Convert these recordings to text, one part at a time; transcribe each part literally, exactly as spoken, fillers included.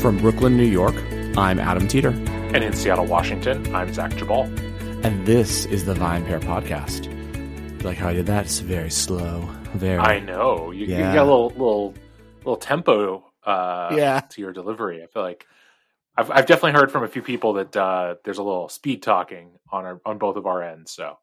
From Brooklyn, New York, I'm Adam Teeter. And in Seattle, Washington, I'm Zach Jabal. And this is the Vine Pair Podcast. Like how I did that? It's very slow. Very. I know. You, yeah. you got a little, little, little tempo uh, yeah. to your delivery. I feel like I've, I've definitely heard from a few people that uh, there's a little speed talking on our on both of our ends. So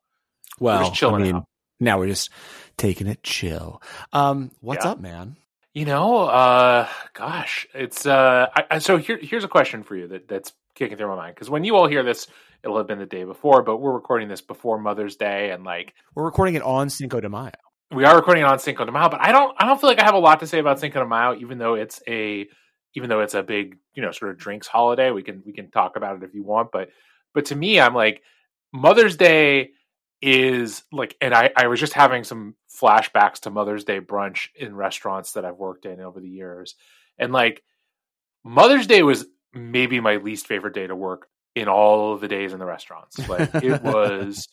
well, we're just chilling I mean, out. Now we're just taking it chill. Um, what's yeah. up, man? You know, uh, gosh, it's uh, I, I, so here, here's a question for you that, that's kicking through my mind. Because when you all hear this, it'll have been the day before, but we're recording this before Mother's Day. And like, we're recording it on Cinco de Mayo. We are recording it on Cinco de Mayo, but I don't, I don't feel like I have a lot to say about Cinco de Mayo, even though it's a, even though it's a big, you know, sort of drinks holiday. We can, we can talk about it if you want, but, but to me, I'm like, Mother's Day is like, and I, I was just having some flashbacks to Mother's Day brunch in restaurants that I've worked in over the years. And like Mother's Day was maybe my least favorite day to work in all of the days in the restaurants. Like it was,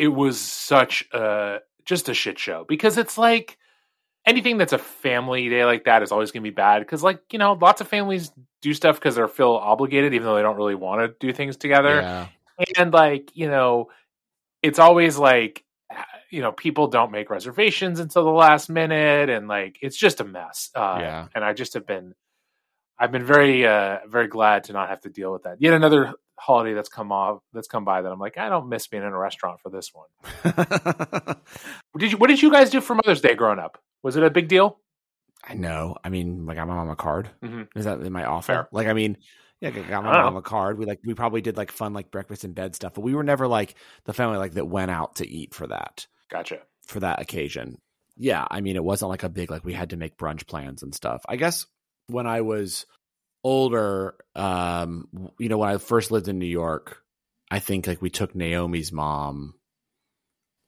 it was such a, just a shit show, because it's like anything that's a family day like that is always going to be bad. Cause like, you know, lots of families do stuff because they're feel obligated, even though they don't really want to do things together. Yeah. And like, you know, it's always like, you know, people don't make reservations until the last minute. And like, it's just a mess. Uh, yeah. And I just have been, I've been very, uh, very glad to not have to deal with that. Yet another holiday that's come off, that's come by that I'm like, I don't miss being in a restaurant for this one. Did you, what did you guys do for Mother's Day growing up? Was it a big deal? I know. I mean, like I got my mom a card. Mm-hmm. Is that in my offer? Fair. Like, I mean, yeah, I got my mom a card. We like, we probably did like fun, like breakfast in bed stuff, but we were never like the family like that went out to eat for that. Gotcha. For that occasion. Yeah. I mean, it wasn't like a big, like we had to make brunch plans and stuff. I guess when I was older, um, you know, when I first lived in New York, I think like we took Naomi's mom.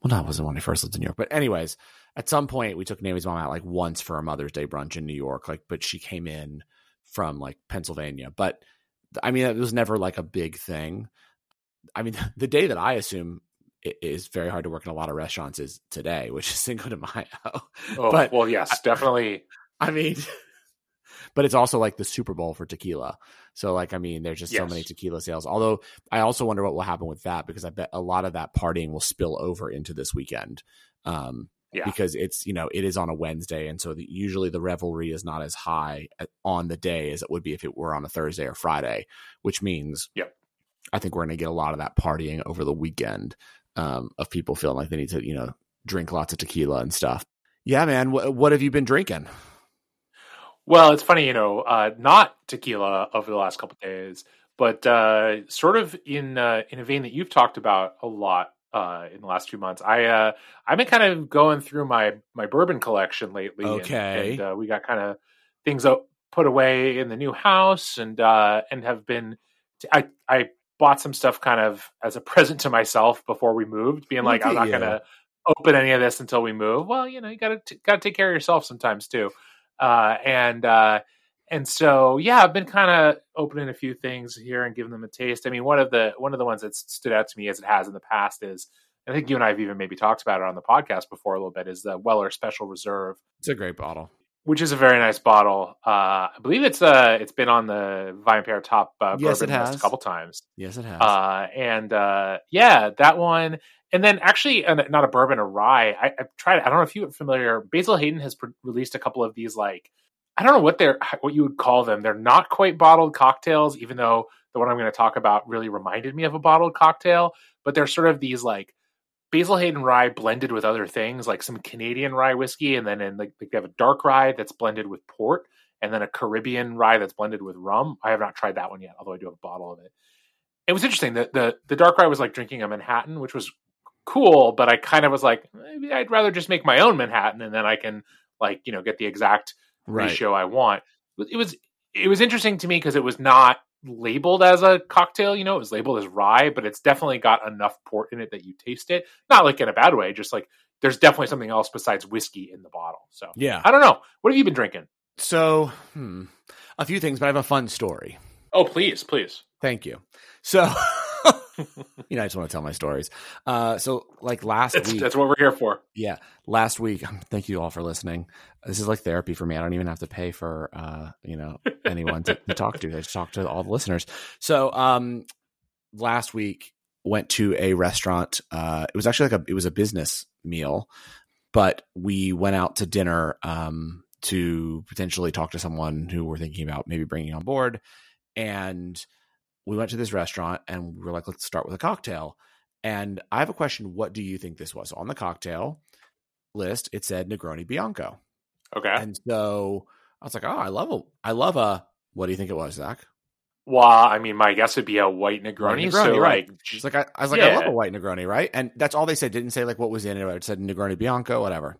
Well, no, it wasn't when I first lived in New York, but anyways, at some point we took Naomi's mom out like once for a Mother's Day brunch in New York. Like, but she came in from like Pennsylvania, but I mean, it was never like a big thing. I mean, the day that I assume it is very hard to work in a lot of restaurants is today, which is Cinco de Mayo. Oh, but well, yes, I, definitely. I mean, but it's also like the Super Bowl for tequila. So like, I mean, there's just yes. so many tequila sales. Although I also wonder what will happen with that, because I bet a lot of that partying will spill over into this weekend. Um, yeah. Because it's, you know, it is on a Wednesday. And so the, usually the revelry is not as high on the day as it would be if it were on a Thursday or Friday, which means yep. I think we're going to get a lot of that partying over the weekend um, of people feeling like they need to, you know, drink lots of tequila and stuff. Yeah, man. W- what have you been drinking? Well, it's funny, you know, uh, not tequila over the last couple of days, but uh, sort of in uh, in a vein that you've talked about a lot uh, in the last few months. I uh, I've been kind of going through my my bourbon collection lately. Okay, and, and uh, we got kind of things put away in the new house, and uh, and have been. T- I I bought some stuff kind of as a present to myself before we moved, being like, I'm not yeah. gonna open any of this until we move. Well, you know, you gotta t- gotta take care of yourself sometimes too. Uh, and, uh, and so, yeah, I've been kind of opening a few things here and giving them a taste. I mean, one of the, one of the ones that stood out to me as it has in the past is, I think you and I have even maybe talked about it on the podcast before a little bit, is the Weller Special Reserve. It's a great bottle, which is a very nice bottle. Uh, I believe it's, uh, it's been on the Vine Pair top, uh, yes, bourbon list a couple times. Yes, it has. Uh, and, uh, yeah, that one. And then actually, uh, not a bourbon, a rye. I, I've tried. I don't know if you're familiar. Basil Hayden has pre- released a couple of these, like I don't know what they're, what you would call them. They're not quite bottled cocktails, even though the one I'm going to talk about really reminded me of a bottled cocktail. But they're sort of these like Basil Hayden rye blended with other things, like some Canadian rye whiskey, and then in like, like they have a dark rye that's blended with port, and then a Caribbean rye that's blended with rum. I have not tried that one yet, although I do have a bottle of it. It was interesting. The the, the dark rye was like drinking a Manhattan, which was cool, but I kind of was like, maybe I'd rather just make my own Manhattan, and then I can like, you know, get the exact right. ratio I want. It was it was interesting to me because it was not labeled as a cocktail, you know, it was labeled as rye, but it's definitely got enough port in it that you taste it. Not like in a bad way, just like there's definitely something else besides whiskey in the bottle. So yeah, I don't know. What have you been drinking? So hmm, a few things, but I have a fun story. Oh, please, please. Thank you. So You know, I just want to tell my stories. Uh, so like last it's, week. That's what we're here for. Yeah. Last week. Thank you all for listening. This is like therapy for me. I don't even have to pay for, uh, you know, anyone to, to talk to. I just talk to all the listeners. So um, last week went to a restaurant. Uh, it was actually like a, it was a business meal, but we went out to dinner um, to potentially talk to someone who we're thinking about maybe bringing on board. And we went to this restaurant and we were like, let's start with a cocktail. And I have a question. What do you think this was? So on the cocktail list, it said Negroni Bianco. Okay. And so I was like, oh, I love a, I love a, what do you think it was, Zach? Well, I mean, my guess would be a white Negroni. Negroni so right. like, it's like I, I was like, yeah. I love a white Negroni, right? And that's all they said. Didn't say like what was in it. It said Negroni Bianco, whatever.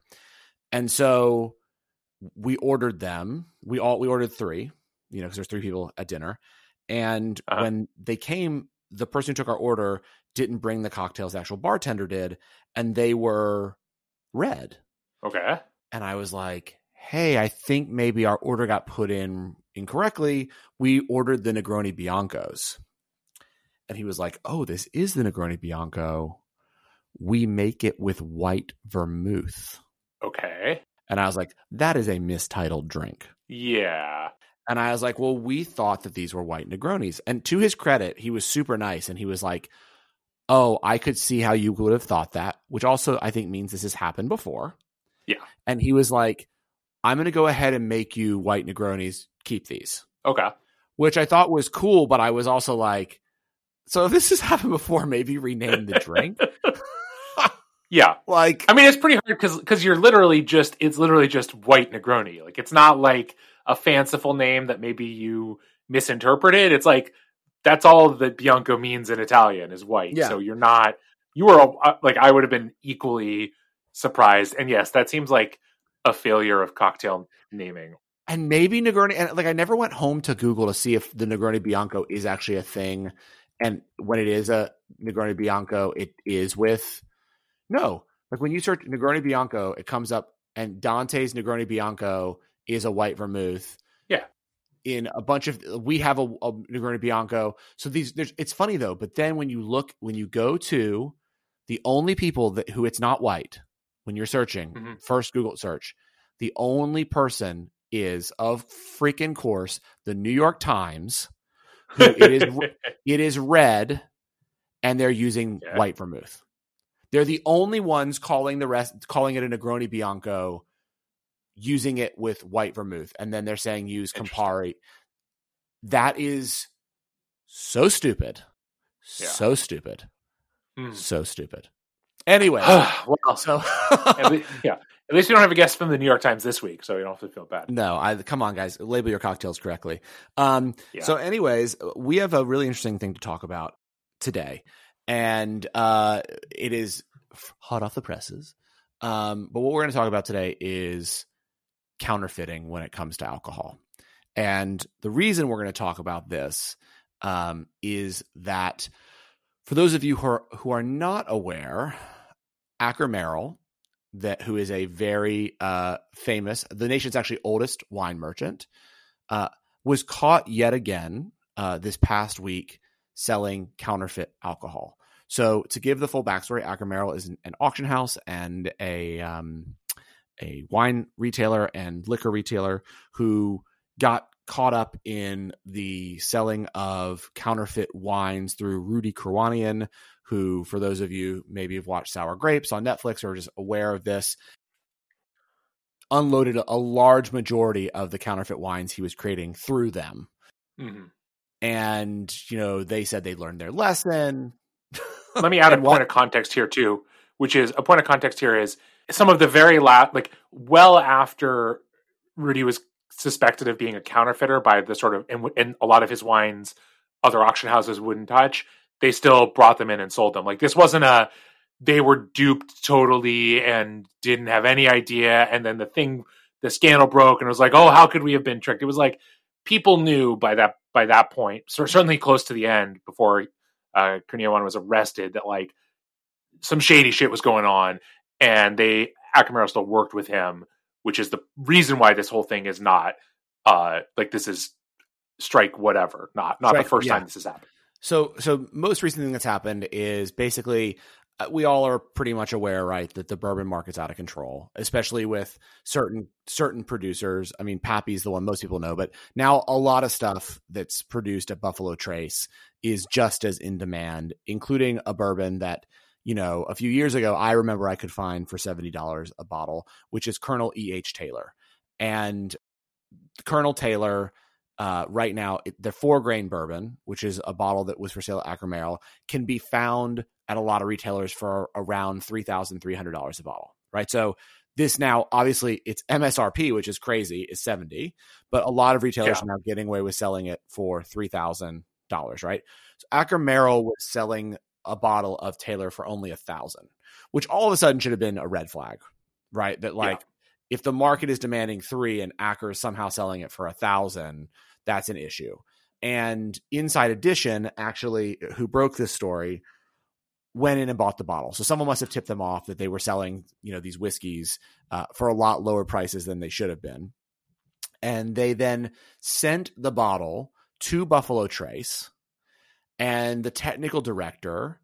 And so we ordered them. We all, we ordered three, you know, because there's three people at dinner. And uh-huh. when they came, the person who took our order didn't bring the cocktails. The actual bartender did, and they were red. Okay. And I was like, hey, I think maybe our order got put in incorrectly. We ordered the Negroni Biancos. And he was like, oh, this is the Negroni Bianco. We make it with white vermouth. Okay. And I was like, that is a mistitled drink. Yeah. And I was like, well, we thought that these were white Negronis. And to his credit, he was super nice. And he was like, oh, I could see how you would have thought that, which also I think means this has happened before. Yeah. And he was like, I'm going to go ahead and make you white Negronis. Keep these. Okay. Which I thought was cool, but I was also like, so if this has happened before, maybe rename the drink. Yeah. Like, I mean, it's pretty hard because because you're literally just, it's literally just white Negroni. Like, it's not like a fanciful name that maybe you misinterpreted. It's like, that's all that Bianco means in Italian is white. Yeah. So you're not, you were like, I would have been equally surprised. And yes, that seems like a failure of cocktail naming. And maybe Negroni, and like, I never went home to Google to see if the Negroni Bianco is actually a thing. And when it is a Negroni Bianco, it is with, no, like when you search Negroni Bianco, it comes up and Dante's Negroni Bianco is a white vermouth. Yeah. In a bunch of, we have a, a Negroni Bianco. So these, there's, it's funny though, but then when you look, when you go to the only people that, who it's not white, when you're searching, mm-hmm. first Google search, the only person is, of freaking course, the New York Times, who it is, it is red and they're using yeah. white vermouth. They're the only ones calling the rest, calling it a Negroni Bianco, using it with white vermouth. And then they're saying use Campari. That is so stupid. Yeah. So stupid. Mm. So stupid. Anyway. well, so at least, yeah. At least we don't have a guest from the New York Times this week, so we don't have to feel bad. No, I come on, guys. Label your cocktails correctly. Um, yeah. So anyways, we have a really interesting thing to talk about today. And uh, it is hot off the presses. Um, but what we're going to talk about today is counterfeiting when it comes to alcohol. And the reason we're going to talk about this um, is that for those of you who are, who are not aware, Acker Merrill, that, who is a very uh, famous, the nation's actually oldest wine merchant, uh, was caught yet again uh, this past week selling counterfeit alcohol. So to give the full backstory, Acker Merrill is an, an auction house and a um, a wine retailer and liquor retailer who got caught up in the selling of counterfeit wines through Rudy Kurniawan, who, for those of you maybe have watched Sour Grapes on Netflix or are just aware of this, unloaded a large majority of the counterfeit wines he was creating through them. Mm-hmm. And, you know, they said they learned their lesson. Let me add a point what? of context here too, which is a point of context here is some of the very last, like well after Rudy was suspected of being a counterfeiter by the sort of, and, and a lot of his wines, other auction houses wouldn't touch. They still brought them in and sold them. Like this wasn't a, they were duped totally and didn't have any idea. And then the thing, the scandal broke and it was like, oh, how could we have been tricked? It was like people knew by that, by that point, so certainly close to the end before uh, Kurniawan was arrested, that like some shady shit was going on, and they Acker Merrill still worked with him, which is the reason why this whole thing is not uh, like this is strike whatever, not not strike, the first yeah. time this has happened. So so most recent thing that's happened is basically uh, we all are pretty much aware, right, that the bourbon market's out of control, especially with certain certain producers. I mean, Pappy's the one most people know, but now a lot of stuff that's produced at Buffalo Trace is just as in demand, including a bourbon that, you know, a few years ago, I remember I could find for seventy dollars a bottle, which is Colonel E H. Taylor. And Colonel Taylor, uh, right now, the four grain bourbon, which is a bottle that was for sale at Acker Merrill, can be found at a lot of retailers for around three thousand three hundred dollars a bottle, right? So this now, obviously, its M S R P, which is crazy, is seventy, but a lot of retailers yeah. are now getting away with selling it for three thousand dollars, right? So Acker Merrill was selling a bottle of Taylor for only a thousand, which all of a sudden should have been a red flag, right? That like, yeah. if the market is demanding three and Acker is somehow selling it for a thousand, that's an issue. And Inside Edition, actually, who broke this story, went in and bought the bottle. So someone must have tipped them off that they were selling, you know, these whiskeys uh, for a lot lower prices than they should have been. And they then sent the bottle to Buffalo Trace. And the technical director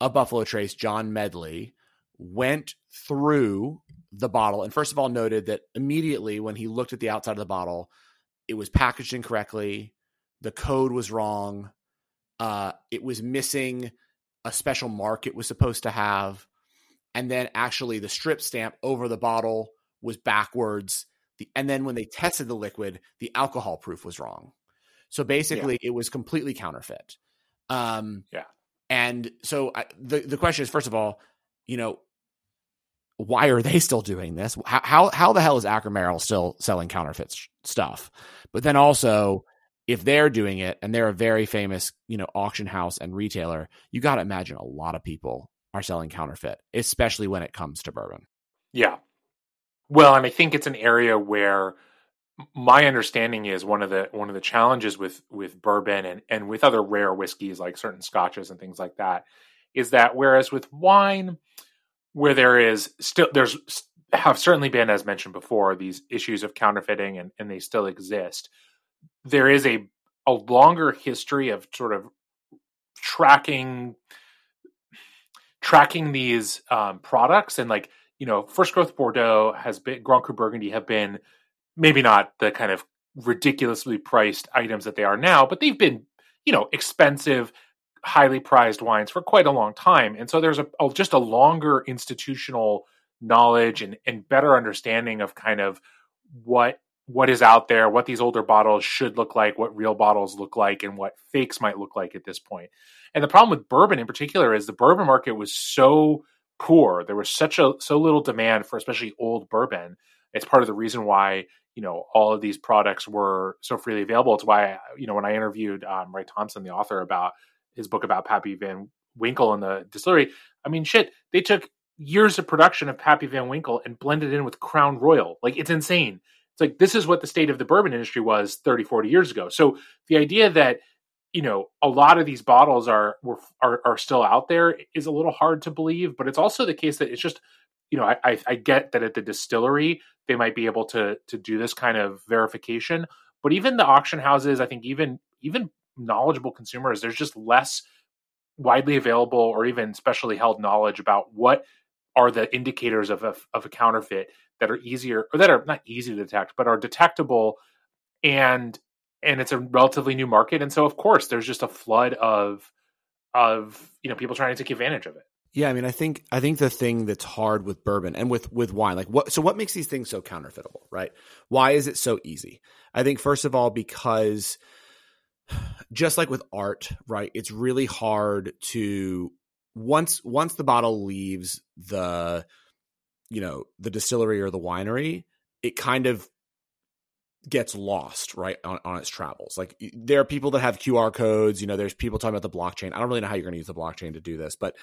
of Buffalo Trace, John Medley, went through the bottle and first of all noted that immediately when he looked at the outside of the bottle, it was packaged incorrectly. The code was wrong. Uh, it was missing a special mark it was supposed to have. And then actually the strip stamp over the bottle was backwards. The, and then when they tested the liquid, the alcohol proof was wrong. So basically yeah. it was completely counterfeit. Um, yeah. And so I, the, the question is, first of all, you know, why are they still doing this? How, how, how the hell is Acker Merrill still selling counterfeit sh- stuff? But then also if they're doing it and they're a very famous, you know, auction house and retailer, you got to imagine a lot of people are selling counterfeit, especially when it comes to bourbon. Yeah. Well, and I think it's an area where my understanding is one of the one of the challenges with with bourbon and, and with other rare whiskeys like certain scotches and things like that is that whereas with wine, where there is still there's have certainly been, as mentioned before, these issues of counterfeiting and, and they still exist. There is a a longer history of sort of tracking tracking these um, products and like you know First Growth Bordeaux has been Grand Cru Burgundy have been. Maybe not the kind of ridiculously priced items that they are now, but they've been, you know, expensive, highly prized wines for quite a long time. And so there's a, a just a longer institutional knowledge and, and better understanding of kind of what what is out there, what these older bottles should look like, what real bottles look like, and what fakes might look like at this point. And the problem with bourbon in particular is the bourbon market was so poor. There was such a so little demand for especially old bourbon. It's part of the reason why, you know, all of these products were so freely available. It's why, you know, when I interviewed um, Ray Thompson, the author, about his book about Pappy Van Winkle and the distillery, I mean, shit, they took years of production of Pappy Van Winkle and blended in with Crown Royal. Like, it's insane. It's like, this is what the state of the bourbon industry was thirty, forty years ago. So the idea that, you know, a lot of these bottles are, were, are, are still out there is a little hard to believe, but it's also the case that it's just, you know, I, I get that at the distillery, they might be able to to do this kind of verification. But even the auction houses, I think even even knowledgeable consumers, there's just less widely available or even specially held knowledge about what are the indicators of a, of a counterfeit that are easier or that are not easy to detect, but are detectable. And and it's a relatively new market. And so, of course, there's just a flood of of, you know, people trying to take advantage of it. Yeah, I mean, I think I think the thing that's hard with bourbon and with, with wine, like what, so what makes these things so counterfeitable, right? Why is it so easy? I think first of all, because just like with art, right, it's really hard to once once the bottle leaves the, you know, the distillery or the winery, it kind of gets lost, right, on, on its travels. Like there are people that have Q R codes, you know, there's people talking about the blockchain. I don't really know how you're going to use the blockchain to do this, but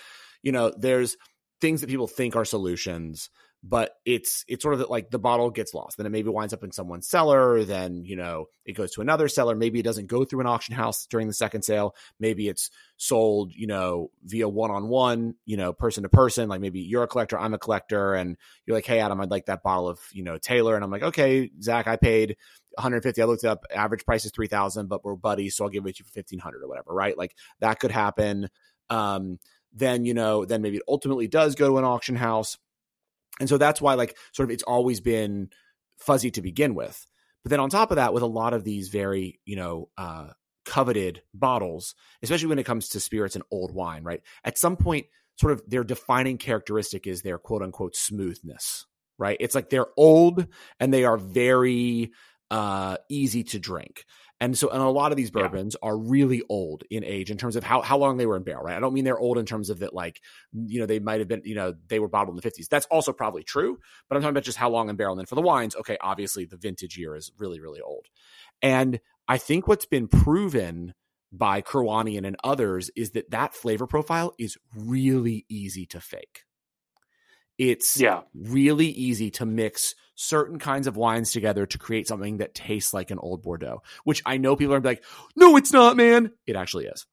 you know, there's things that people think are solutions, but it's it's sort of like the bottle gets lost. Then it maybe winds up in someone's cellar. Then, you know, it goes to another seller. Maybe it doesn't go through an auction house during the second sale. Maybe it's sold, you know, via one-on-one, you know, person to person. Like maybe you're a collector, I'm a collector. And you're like, hey, Adam, I'd like that bottle of, you know, Taylor. And I'm like, okay, Zach, I paid one hundred fifty. I looked it up. Average price is three thousand, but we're buddies. So I'll give it to you for fifteen hundred or whatever, right? Like that could happen. Um, then, you know, then maybe it ultimately does go to an auction house. And so that's why, like, sort of it's always been fuzzy to begin with. But then on top of that, with a lot of these very, you know, uh, coveted bottles, especially when it comes to spirits and old wine, right? At some point, sort of their defining characteristic is their quote unquote smoothness, right? It's like they're old and they are very uh, easy to drink. And so, and a lot of these bourbons yeah. are really old in age in terms of how, how long they were in barrel, right? I don't mean they're old in terms of that, like, you know, they might've been, you know, they were bottled in the fifties. That's also probably true, but I'm talking about just how long in barrel. And then for the wines, okay, obviously the vintage year is really, really old. And I think what's been proven by Kirwanian and others is that that flavor profile is really easy to fake. It's yeah. really easy to mix certain kinds of wines together to create something that tastes like an old Bordeaux, which I know people are gonna be like, no, it's not, man. It actually is.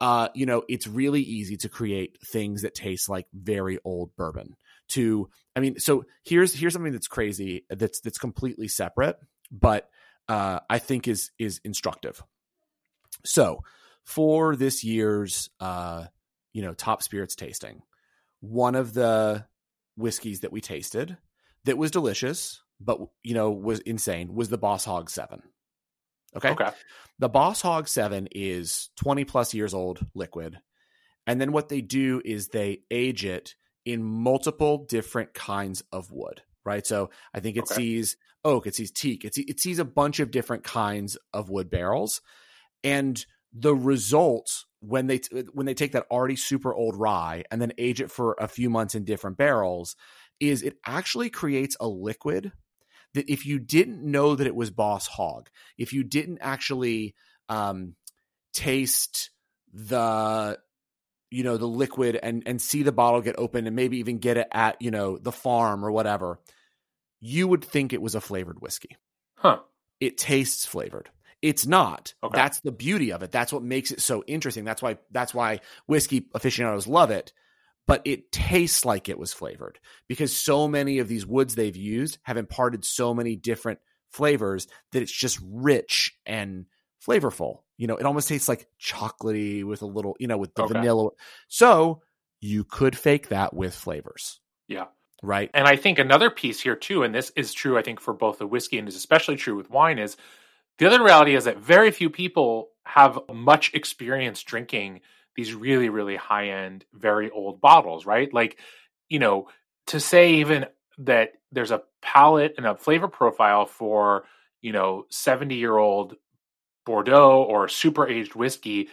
Uh, you know, it's really easy to create things that taste like very old bourbon. To, I mean, so here's here's something that's crazy, that's that's completely separate, but uh, I think is is instructive. So for this year's uh, you know, top spirits tasting, one of the whiskeys that we tasted that was delicious, but, you know, was insane, was the Boss Hog Seven. Okay. Okay. The Boss Hog Seven is twenty plus years old liquid. And then what they do is they age it in multiple different kinds of wood, right? So I think it okay. sees oak, it sees teak, it, see, it sees a bunch of different kinds of wood barrels. And the results, when they when they take that already super old rye and then age it for a few months in different barrels, is it actually creates a liquid that if you didn't know that it was Boss Hog, if you didn't actually um, taste the, you know, the liquid and and see the bottle get open and maybe even get it at, you know, the farm or whatever, you would think it was a flavored whiskey. Huh. It tastes flavored. It's not. Okay. That's the beauty of it. That's what makes it so interesting. That's why that's why whiskey aficionados love it. But it tastes like it was flavored because so many of these woods they've used have imparted so many different flavors that it's just rich and flavorful. You know, it almost tastes like chocolatey with a little, you know, with the okay. vanilla. So you could fake that with flavors. Yeah. Right. And I think another piece here too, and this is true, I think, for both the whiskey and is especially true with wine, is the other reality is that very few people have much experience drinking these really, really high-end, very old bottles, right? Like, you know, to say even that there's a palate and a flavor profile for, you know, seventy-year-old Bordeaux or super-aged whiskey,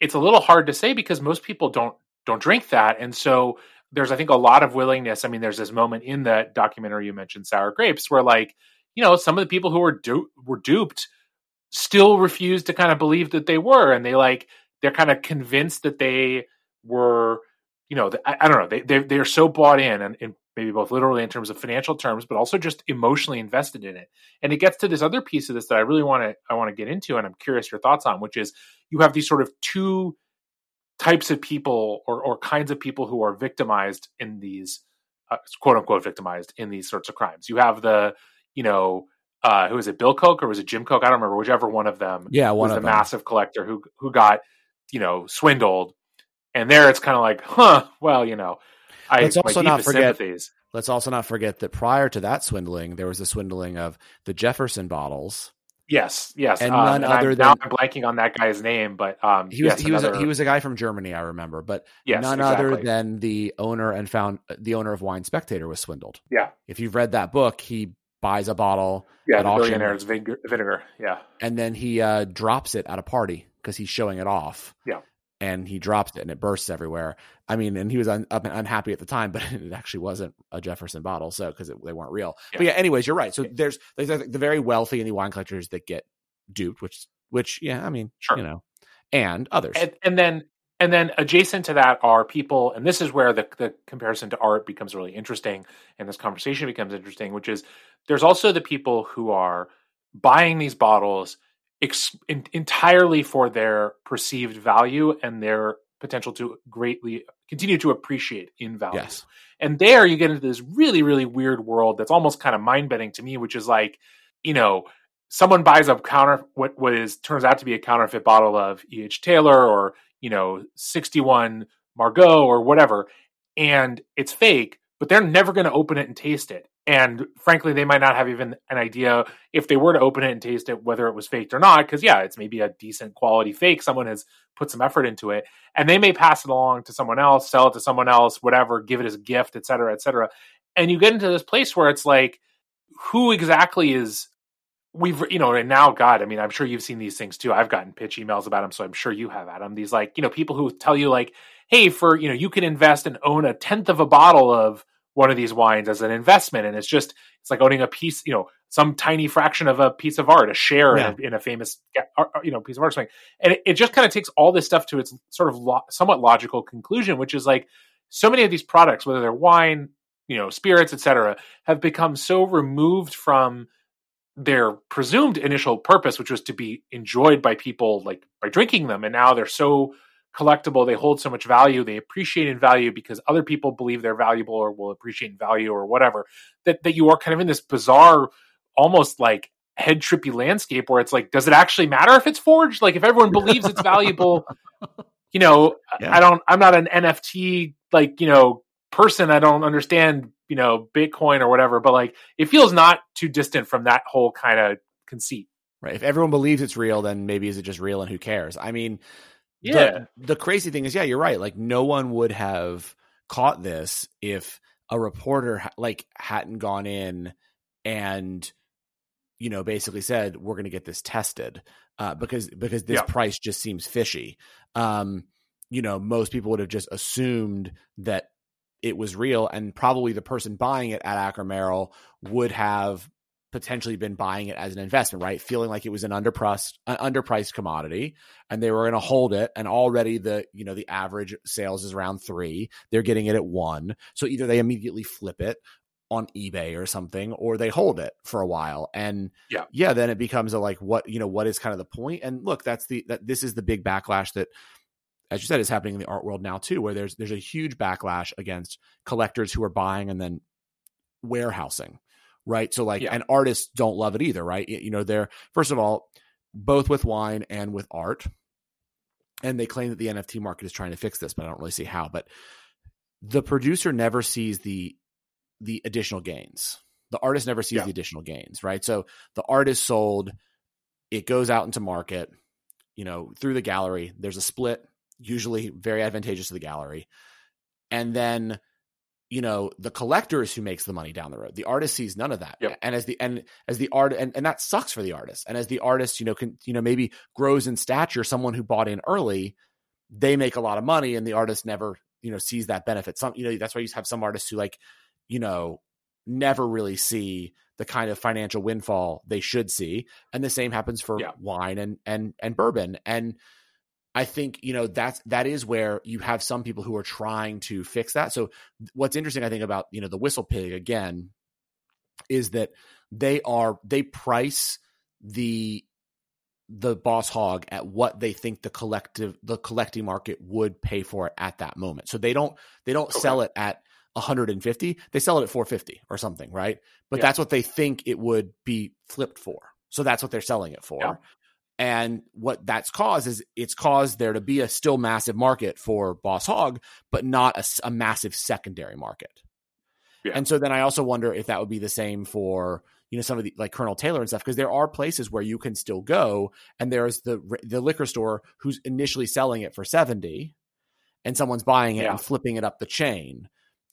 it's a little hard to say because most people don't don't drink that. And so there's, I think, a lot of willingness. I mean, there's this moment in that documentary you mentioned, Sour Grapes, where, like, you know, some of the people who were du- were duped still refuse to kind of believe that they were. And they, like, they're kind of convinced that they were, you know, I, I don't know, they they they're so bought in, and, and maybe both literally in terms of financial terms, but also just emotionally invested in it. And it gets to this other piece of this that I really want to I want to get into, and I'm curious your thoughts on, which is you have these sort of two types of people or or kinds of people who are victimized in these uh, quote unquote victimized in these sorts of crimes. You have the, you know, uh, who was it, Bill Koch or was it Jim Koch? I don't remember, whichever one of them. Yeah, one was of the them. Massive collector who who got, you know, swindled. And there it's kind of like, huh, well, you know, I let's also not forget sympathies. Let's also not forget that prior to that swindling, there was the swindling of the Jefferson bottles. Yes, yes. And um, none and other I'm, than now I'm blanking on that guy's name, but um, he was yes, he another... was a, he was a guy from Germany, I remember, but yes, none exactly. other than the owner and found the owner of Wine Spectator was swindled. Yeah. If you've read that book, he buys a bottle yeah, at the auction. Billionaire's vinegar, yeah. And then he uh, drops it at a party because he's showing it off. Yeah. And he drops it and it bursts everywhere. I mean, and he was un- up and unhappy at the time, but it actually wasn't a Jefferson bottle. So, because they weren't real. Yeah. But yeah, anyways, you're right. So yeah. there's, there's the very wealthy and the wine collectors that get duped, which, which, yeah, I mean, sure. you know, and others. And, and then, And then adjacent to that are people, and this is where the, the comparison to art becomes really interesting, and this conversation becomes interesting, which is there's also the people who are buying these bottles ex- in, entirely for their perceived value and their potential to greatly continue to appreciate in value. Yes. And there you get into this really, really weird world that's almost kind of mind-bending to me, which is like, you know, someone buys a counter what, what is turns out to be a counterfeit bottle of E H. Taylor or, you know, sixty-one Margot or whatever, and it's fake, but they're never going to open it and taste it. And frankly, they might not have even an idea if they were to open it and taste it, whether it was faked or not. Because, yeah, it's maybe a decent quality fake. Someone has put some effort into it. And they may pass it along to someone else, sell it to someone else, whatever, give it as a gift, et cetera, et cetera. And you get into this place where it's like, who exactly is we've, you know, and now, God, I mean, I'm sure you've seen these things too. I've gotten pitch emails about them, so I'm sure you have, Adam. These, like, you know, people who tell you, like, hey, for, you know, you can invest and own a tenth of a bottle of one of these wines as an investment. And it's just, it's like owning a piece, you know, some tiny fraction of a piece of art, a share yeah. in, a, in a famous, you know, piece of art. Or and it, it just kind of takes all this stuff to its sort of lo- somewhat logical conclusion, which is like so many of these products, whether they're wine, you know, spirits, et cetera, have become so removed from their presumed initial purpose, which was to be enjoyed by people like by drinking them. And now they're so collectible, they hold so much value, they appreciate in value because other people believe they're valuable or will appreciate in value or whatever, that that you are kind of in this bizarre, almost like head trippy landscape where it's like, does it actually matter if it's forged? Like if everyone believes it's valuable, you know, yeah. I don't, I'm not an N F T, like, you know, person. I don't understand, you know, Bitcoin or whatever, but like, it feels not too distant from that whole kind of conceit. Right. If everyone believes it's real, then maybe is it just real and who cares? I mean, yeah. The, the crazy thing is, yeah, you're right. Like no one would have caught this if a reporter ha- like hadn't gone in and, you know, basically said, we're going to get this tested uh, because, because this yeah. price just seems fishy. Um, you know, most people would have just assumed that it was real, and probably the person buying it at Acker Merrill would have potentially been buying it as an investment, right? Feeling like it was an underpriced, an underpriced commodity, and they were going to hold it. And already the, you know, the average sales is around three. They're getting it at one. So either they immediately flip it on eBay or something, or they hold it for a while. And yeah, yeah then it becomes a, like, what, you know, what is kind of the point? And look, that's the, that this is the big backlash that, as you said, is happening in the art world now too, where there's, there's a huge backlash against collectors who are buying and then warehousing. Right. So like, yeah. and artists don't love it either. Right. You know, they're, first of all, both with wine and with art. And they claim that the N F T market is trying to fix this, but I don't really see how, but the producer never sees the, the additional gains. The artist never sees yeah. the additional gains. Right. So the art is sold, it goes out into market, you know, through the gallery, there's a split, usually very advantageous to the gallery. And then, you know, the collector is who makes the money down the road. The artist sees none of that. Yep. And as the, and as the art, and, and that sucks for the artist. And as the artist, you know, can, you know, maybe grows in stature, someone who bought in early, they make a lot of money and the artist never, you know, sees that benefit. Some, you know, that's why you have some artists who, like, you know, never really see the kind of financial windfall they should see. And the same happens for yeah. wine and, and, and bourbon. And I think, you know, that's, that is where you have some people who are trying to fix that. So what's interesting, I think, about, you know, the Whistle Pig again, is that they are, they price the, the Boss Hog at what they think the collective, the collecting market would pay for it at that moment. So they don't, they don't okay. sell it at one hundred fifty, they sell it at four fifty or something. Right. But yeah. that's what they think it would be flipped for. So that's what they're selling it for. Yeah. And what that's caused is it's caused there to be a still massive market for Boss Hog, but not a, a massive secondary market. Yeah. And so then I also wonder if that would be the same for, you know, some of the, like, Colonel Taylor and stuff, because there are places where you can still go, and there's the the liquor store who's initially selling it for seventy, and someone's buying it yeah. and flipping it up the chain.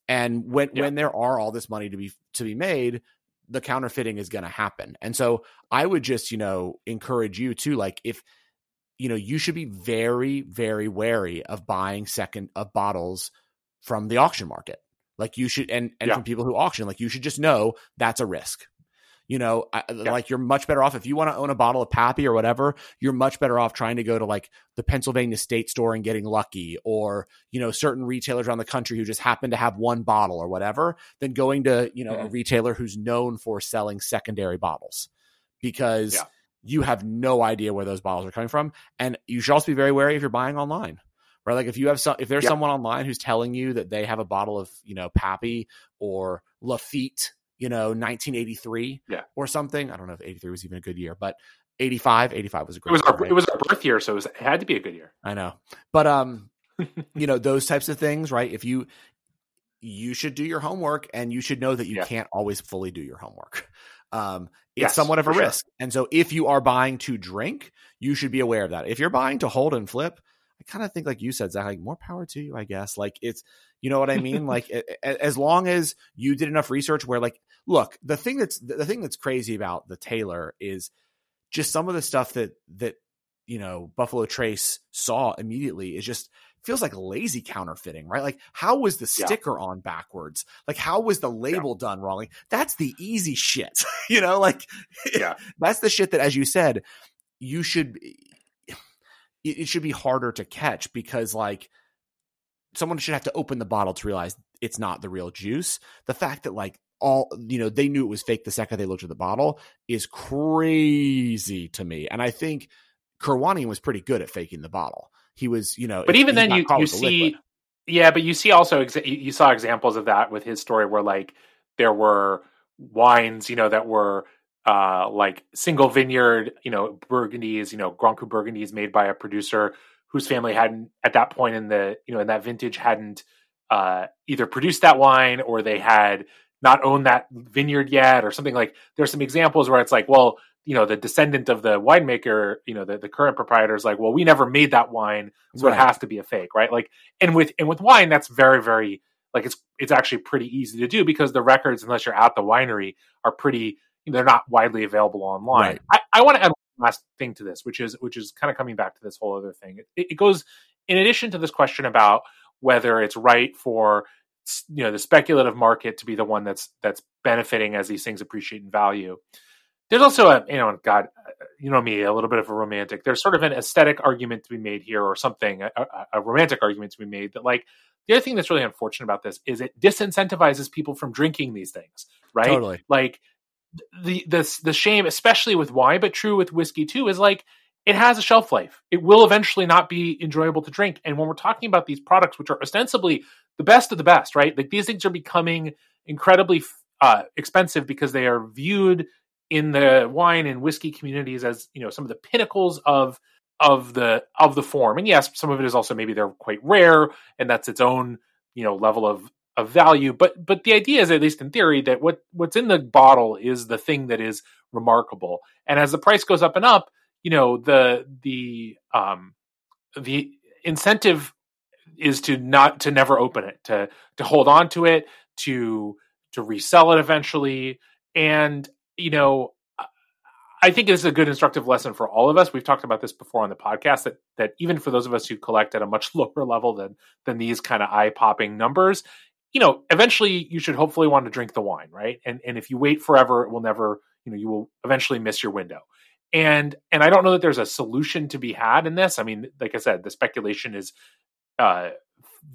And when yeah. when there are all this money to be to be made, the counterfeiting is going to happen. And so I would just, you know, encourage you to, like, if, you know, you should be very, very wary of buying second of bottles from the auction market. Like, you should, and, and yeah. from people who auction, like, you should just know that's a risk. You know, I, yeah. like you're much better off if you want to own a bottle of Pappy or whatever, you're much better off trying to go to like the Pennsylvania State store and getting lucky, or, you know, certain retailers around the country who just happen to have one bottle or whatever, than going to, you know, mm-hmm. a retailer who's known for selling secondary bottles, because yeah. you have no idea where those bottles are coming from. And you should also be very wary if you're buying online. Right, like if you have some, if there's yep. someone online who's telling you that they have a bottle of, you know, Pappy or Lafitte, you know, nineteen eighty-three yeah. or something. I don't know if eighty-three was even a good year, but eighty-five was a great. It was year, our, right? It was our birth year, so it, was, it had to be a good year. I know, but um, you know, those types of things, right? If you you should do your homework, and you should know that you yeah. can't always fully do your homework. Um, it's yes, somewhat of a risk, sure. and so if you are buying to drink, you should be aware of that. If you're buying to hold and flip, I kind of think, like you said, Zach, like more power to you, I guess. Like it's, you know what I mean? Like a, a, as long as you did enough research where like, look, the thing that's, the thing that's crazy about the Taylor is just some of the stuff that, that, you know, Buffalo Trace saw immediately is just feels like lazy counterfeiting, right? Like how was the sticker yeah. on backwards? Like how was the label yeah. done wrong? Like, that's the easy shit, you know, like yeah. that's the shit that, as you said, you should it should be harder to catch, because like someone should have to open the bottle to realize it's not the real juice. The fact that like all, you know, they knew it was fake the second they looked at the bottle is crazy to me. And I think Kurniawan was pretty good at faking the bottle. He was, you know, but even then you, you see, liquid. yeah, but you see also, you saw examples of that with his story where like there were wines, you know, that were, Uh, like single vineyard, you know, Burgundies, you know, Grand Cru Burgundies made by a producer whose family hadn't at that point in the, you know, in that vintage hadn't uh, either produced that wine or they had not owned that vineyard yet or something. Like there's some examples where it's like, well, you know, the descendant of the winemaker, you know, the, the current proprietor is like, well, we never made that wine, so right. it has to be a fake, right? Like, and with, and with wine, that's very, very like, it's, it's actually pretty easy to do, because the records, unless you're at the winery, are pretty, they're not widely available online. Right. I, I want to add one last thing to this, which is which is kind of coming back to this whole other thing. It, it goes in addition to this question about whether it's right for, you know, the speculative market to be the one that's that's benefiting as these things appreciate in value. There's also a, you know, God, you know me, a little bit of a romantic. There's sort of an aesthetic argument to be made here, or something, a, a romantic argument to be made that like the other thing that's really unfortunate about this is it disincentivizes people from drinking these things, right? Totally. Like. The, the the shame, especially with wine, but true with whiskey too, is like it has a shelf life. It will eventually not be enjoyable to drink. And when we're talking about these products, which are ostensibly the best of the best, right? Like these things are becoming incredibly uh, expensive because they are viewed in the wine and whiskey communities as, you know, some of the pinnacles of of the of the form. And yes, some of it is also maybe they're quite rare, and that's its own, you know, level of. of value, but but the idea is, at least in theory, that what what's in the bottle is the thing that is remarkable. And as the price goes up and up, you know, the the um the incentive is to not to never open it, to to hold on to it, to to resell it eventually. And you know, I think this is a good instructive lesson for all of us. We've talked about this before on the podcast, that that even for those of us who collect at a much lower level than than these kind of eye popping numbers, you know, eventually you should hopefully want to drink the wine, right? And and if you wait forever, it will never, you know, you will eventually miss your window. And and I don't know that there's a solution to be had in this. I mean, like I said, the speculation is uh,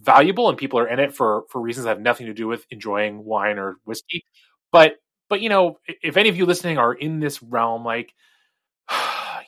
valuable, and people are in it for for reasons that have nothing to do with enjoying wine or whiskey. But but you know, if any of you listening are in this realm, like,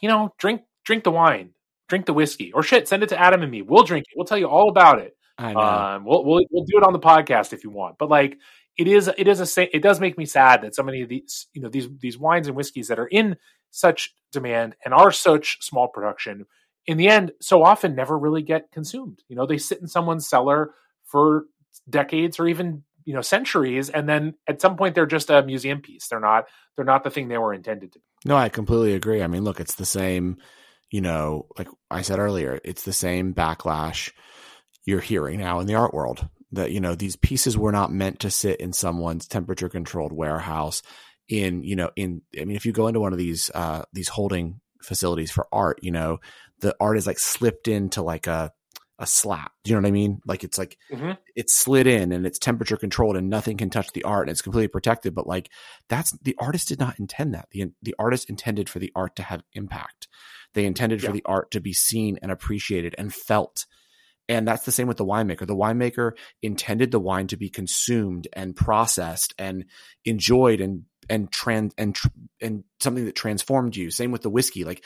you know, drink drink the wine, drink the whiskey, or shit, send it to Adam and me. We'll drink it. We'll tell you all about it. I know. Um, we'll, we'll we'll do it on the podcast if you want, but like it is it is a it does make me sad that so many of these, you know, these these wines and whiskeys that are in such demand and are such small production in the end so often never really get consumed. You know, they sit in someone's cellar for decades or even, you know, centuries, and then at some point they're just a museum piece. They're not they're not the thing they were intended to be. No, I completely agree. I mean, look, it's the same. You know, like I said earlier, it's the same backlash you're hearing now in the art world, that, you know, these pieces were not meant to sit in someone's temperature controlled warehouse in, you know, in, I mean, if you go into one of these, uh, these holding facilities for art, you know, the art is like slipped into like a, a slap. Do you know what I mean? Like it's like mm-hmm. it's slid in and it's temperature controlled and nothing can touch the art and it's completely protected. But like that's the artist did not intend that. The the artist intended for the art to have impact. They intended yeah. for the art to be seen and appreciated and felt. And that's the same with the winemaker. The winemaker intended the wine to be consumed and processed and enjoyed and and trans and and something that transformed you. Same with the whiskey. Like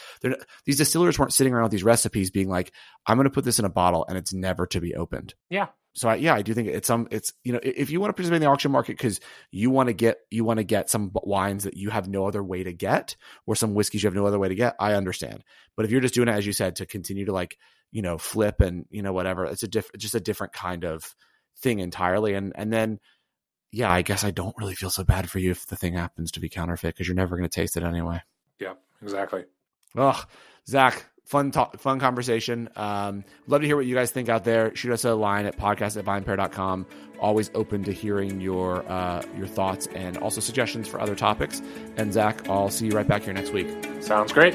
these distillers weren't sitting around with these recipes being like, I'm going to put this in a bottle and it's never to be opened. Yeah. So I, yeah, I do think it's some, um, it's, you know, if you want to participate in the auction market, cause you want to get, you want to get some wines that you have no other way to get or some whiskeys you have no other way to get, I understand. But if you're just doing it, as you said, to continue to like, you know, flip and, you know, whatever, it's a different, just a different kind of thing entirely. And, and then, yeah, I guess I don't really feel so bad for you if the thing happens to be counterfeit because you're never going to taste it anyway. Yeah, exactly. Oh, Zach, fun talk, fun conversation. Um, love to hear what you guys think out there. Shoot us a line at podcast at vine pair dot com. Always open to hearing your uh, your thoughts and also suggestions for other topics. And Zach, I'll see you right back here next week. Sounds great.